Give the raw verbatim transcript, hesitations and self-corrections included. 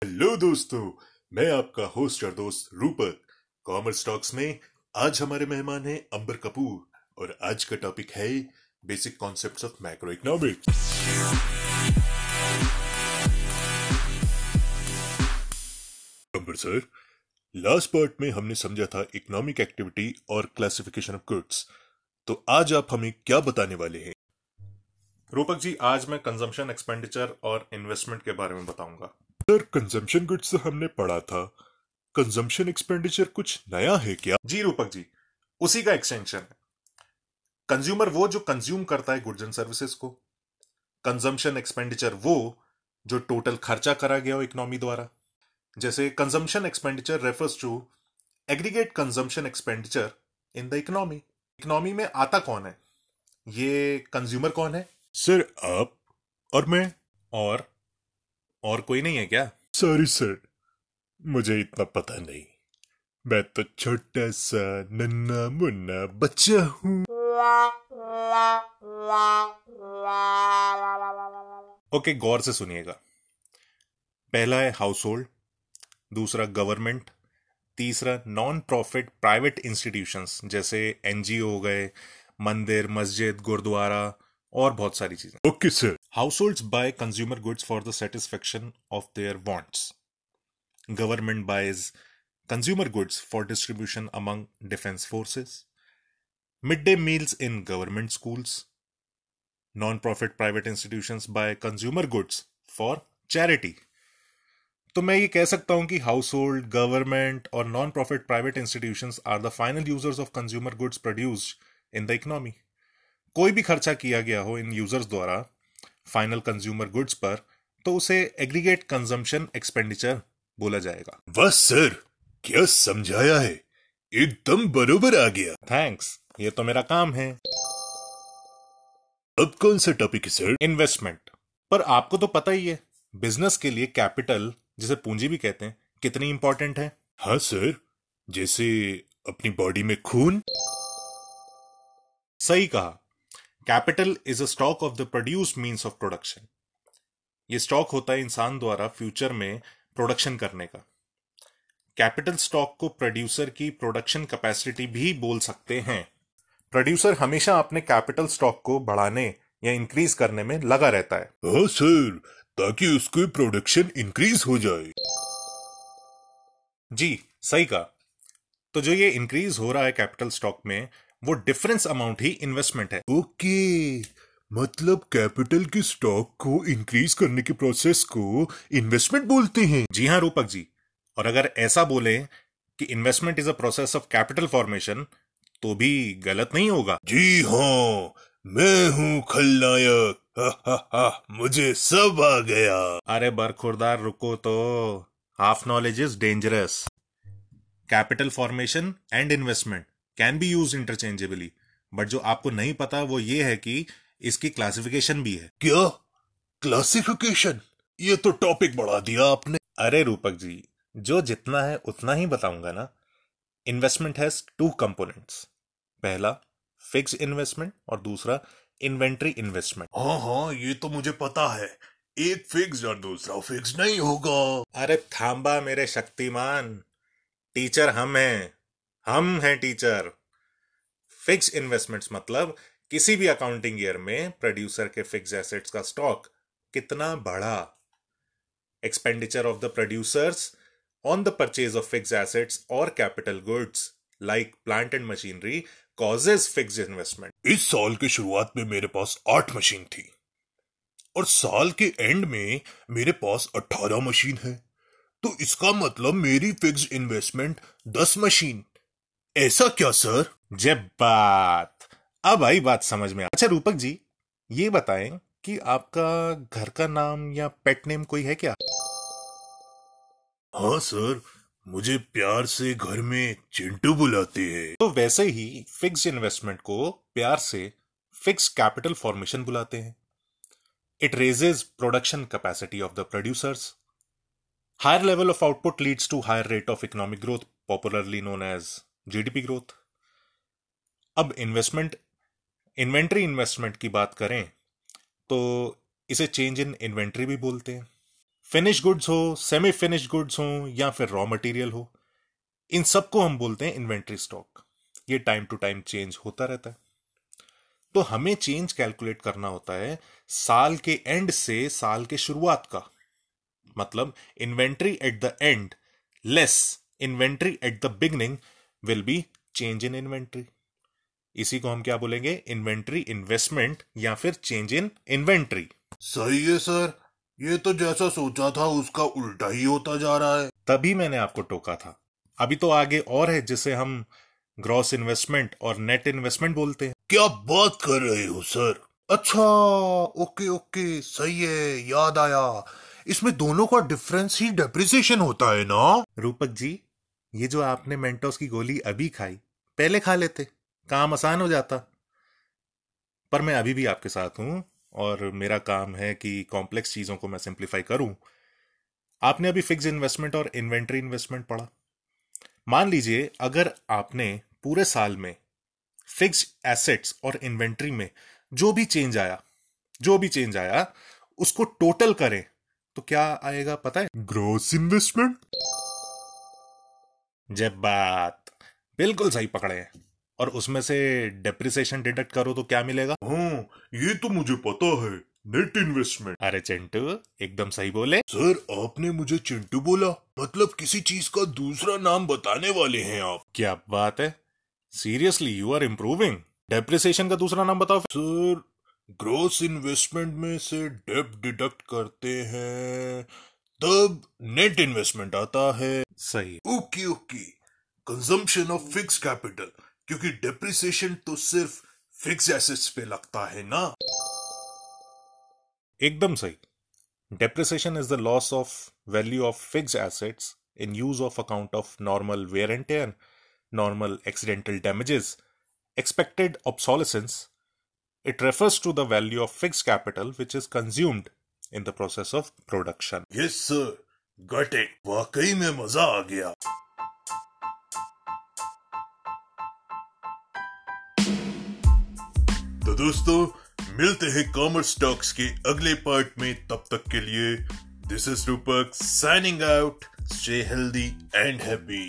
Hello दोस्तों, मैं आपका होस्ट और दोस्त रूपक। कॉमर्स टॉक्स में आज हमारे मेहमान हैं अंबर कपूर और आज का टॉपिक है basic concepts of macro economics. Ambar sir, last part में हमने समझा था इकोनॉमिक एक्टिविटी और क्लासिफिकेशन ऑफ गुड्स, तो आज आप हमें क्या बताने वाले हैं? रूपक जी, आज मैं कंजम्पशन, एक्सपेंडिचर और इन्वेस्टमेंट के बारे में बताऊंगा। सर, कंजम्पशन गुड्स तो हमने पढ़ा था, कंजम्पशन एक्सपेंडिचर कुछ नया है क्या? जी रूपक जी, उसी का एक्सटेंशन है। कंज्यूमर वो जो कंज्यूम करता है गुड्स एंड सर्विसेज को, कंजम्पशन एक्सपेंडिचर वो जो टोटल खर्चा करा गया हो इकोनॉमी द्वारा। जैसे consumption expenditure refers to aggregate consumption expenditure in the economy. Economy में आता कौन है? ये कंज्यूमर कौन है? सर आप और मैं। और और कोई नहीं है क्या? सॉरी सर, मुझे इतना पता नहीं, मैं तो छोटा सा नन्हा मुन्ना बच्चा हूँ। ओके, गौर से सुनिएगा। पहला है हाउस होल्ड, दूसरा गवर्नमेंट, तीसरा नॉन प्रॉफिट प्राइवेट इंस्टीट्यूशंस जैसे एनजीओ हो गए, मंदिर, मस्जिद, गुरुद्वारा और बहुत सारी चीजें। Okay sir. Households buy consumer goods for the satisfaction of their wants. Government buys consumer goods for distribution among defence forces. Mid day meals in government schools. Non profit private institutions buy consumer goods for charity. तो मैं ये कह सकता हूं कि household, government और non profit private institutions are the final users of consumer goods produced in the economy. कोई भी खर्चा किया गया हो इन यूजर्स द्वारा फाइनल कंज्यूमर गुड्स पर, तो उसे एग्रीगेट कंजम्पशन एक्सपेंडिचर बोला जाएगा। वाह सर, क्या समझाया है, एकदम बरोबर आ गया। थैंक्स, ये तो मेरा काम है। अब कौन सा टॉपिक है सर? इन्वेस्टमेंट। पर आपको तो पता ही है बिजनेस के लिए कैपिटल, जिसे पूंजी भी कहते हैं, कितनी इंपॉर्टेंट है। हाँ सर, जैसे अपनी बॉडी में खून। सही कहा। Capital is a stock of the produced means of production. ये स्टॉक होता है इंसान द्वारा फ्यूचर में प्रोडक्शन करने का। कैपिटल स्टॉक को प्रोड्यूसर की प्रोडक्शन कैपेसिटी भी बोल सकते हैं। प्रोड्यूसर हमेशा अपने कैपिटल स्टॉक को बढ़ाने या इंक्रीज करने में लगा रहता है। हाँ सर, ताकि उसकी प्रोडक्शन इंक्रीज हो जाए। जी सही कहा। तो जो ये इंक्रीज हो रहा है कैपिटल स्टॉक में, वो डिफरेंस अमाउंट ही इन्वेस्टमेंट है। ओके, मतलब कैपिटल की स्टॉक को इंक्रीज करने के प्रोसेस को इन्वेस्टमेंट बोलते हैं। जी हाँ रूपक जी, और अगर ऐसा बोले कि investment is a process of capital formation तो भी गलत नहीं होगा। जी हाँ, मैं हूँ खलनायक। हा, हा, हा, मुझे सब आ गया। अरे बरखुरदार रुको तो, half knowledge is dangerous. Capital formation and investment can be use interchangeably, but जो आपको नहीं पता वो ये है कि इसकी क्लासिफिकेशन भी है। क्या क्लासिफिकेशन? ये तो टॉपिक बढ़ा दिया आपने। अरे रूपक जी, जो जितना है उतना ही बताऊंगा ना। इन्वेस्टमेंट हैज टू कंपोनेंट्स, पहला फिक्स इन्वेस्टमेंट और दूसरा इन्वेंट्री इन्वेस्टमेंट। हाँ हाँ, ये तो मुझे पता है, एक फिक्स और दूसरा फिक्स नहीं होगा। अरे थांबा मेरे शक्तिमान, टीचर हम हैं, हम हैं टीचर। फिक्स इन्वेस्टमेंट्स मतलब किसी भी अकाउंटिंग ईयर में प्रोड्यूसर के फिक्स एसेट्स का स्टॉक कितना बढ़ा। Expenditure of the producers on the purchase of fix assets और capital goods like plant and machinery causes fix investment. इस साल की शुरुआत में मेरे पास आठ मशीन थी और साल के एंड में मेरे पास अठारह मशीन है, तो इसका मतलब मेरी फिक्स इन्वेस्टमेंट दस मशीन। ऐसा क्या सर? जब बात, अब आई बात समझ में। अच्छा रूपक जी, ये बताएं कि आपका घर का नाम या पेट नेम कोई है क्या? हाँ सर, मुझे प्यार से घर में चिंटू बुलाते हैं। तो वैसे ही फिक्स इन्वेस्टमेंट को प्यार से फिक्स कैपिटल फॉर्मेशन बुलाते हैं। It raises production capacity of the producers. Higher level of output leads to higher rate of economic growth, popularly known as GDP growth. अब इन्वेस्टमेंट इन्वेंट्री इन्वेस्टमेंट की बात करें तो इसे चेंज इन इन्वेंट्री भी बोलते हैं। फिनिश गुड्स हो, सेमी फिनिश गुड्स हो या फिर रॉ मटेरियल हो, इन सबको हम बोलते हैं इन्वेंट्री स्टॉक। ये टाइम टू टाइम चेंज होता रहता है। तो हमें चेंज कैलकुलेट करना होता है साल के एंड से साल के शुरुआत का, मतलब inventory at the end less inventory at the beginning will be change in inventory. इसी को हम क्या बोलेंगे, इन्वेंट्री इन्वेस्टमेंट या फिर चेंज इन इन्वेंट्री। सही है सर, ये तो जैसा सोचा था उसका उल्टा ही होता जा रहा है। तभी मैंने आपको टोका था। अभी तो आगे और है जिसे हम ग्रॉस इन्वेस्टमेंट और नेट इन्वेस्टमेंट बोलते हैं। क्या बात कर रहे हो सर? अच्छा, ओके ओके, सही है, याद आया। इसमें दोनों का डिफरेंस ही डेप्रिसिएशन होता है ना। रूपक जी, ये जो आपने मेंटोस की गोली अभी खाई, पहले खा लेते, काम आसान हो जाता। पर मैं अभी भी आपके साथ हूं और मेरा काम है कि कॉम्प्लेक्स चीजों को मैं सिंप्लीफाई करूं। आपने अभी फिक्स्ड इन्वेस्टमेंट और इन्वेंट्री इन्वेस्टमेंट पढ़ा। मान लीजिए अगर आपने पूरे साल में फिक्स्ड एसेट्स और इन्वेंट्री में जो भी चेंज आया जो भी चेंज आया उसको टोटल करें तो क्या आएगा पता है? Gross investment. जब बात बिल्कुल सही पकड़े हैं। और उसमें से डेप्रिसिएशन डिडक्ट करो तो क्या मिलेगा? हाँ, ये तो मुझे पता है, नेट इन्वेस्टमेंट। अरे चिंटू, एकदम सही बोले। सर, आपने मुझे चिंटू बोला, मतलब किसी चीज का दूसरा नाम बताने वाले हैं आप। क्या बात है, seriously you are improving. Depreciation का दूसरा नाम बताओ सर। ग्रॉस इन्वेस्टमेंट में से डेप डिडक्ट करते हैं तब नेट इन्वेस्टमेंट आता है। सही, okay okay. Consumption of fixed capital, क्योंकि डेप्रिसिएशन तो सिर्फ फिक्स्ड एसेट्स पे लगता है ना। एकदम सही। Depreciation is the loss of value of fixed assets in use of account of normal wear and tear, normal accidental damages, expected obsolescence. It refers to the value of fixed capital which is consumed in the process of production. Yes sir, got it. वाकई में मजा आ गया। तो दोस्तों, मिलते हैं commerce talks के अगले पार्ट में। तब तक के लिए this is Rupak signing out. Stay healthy and happy.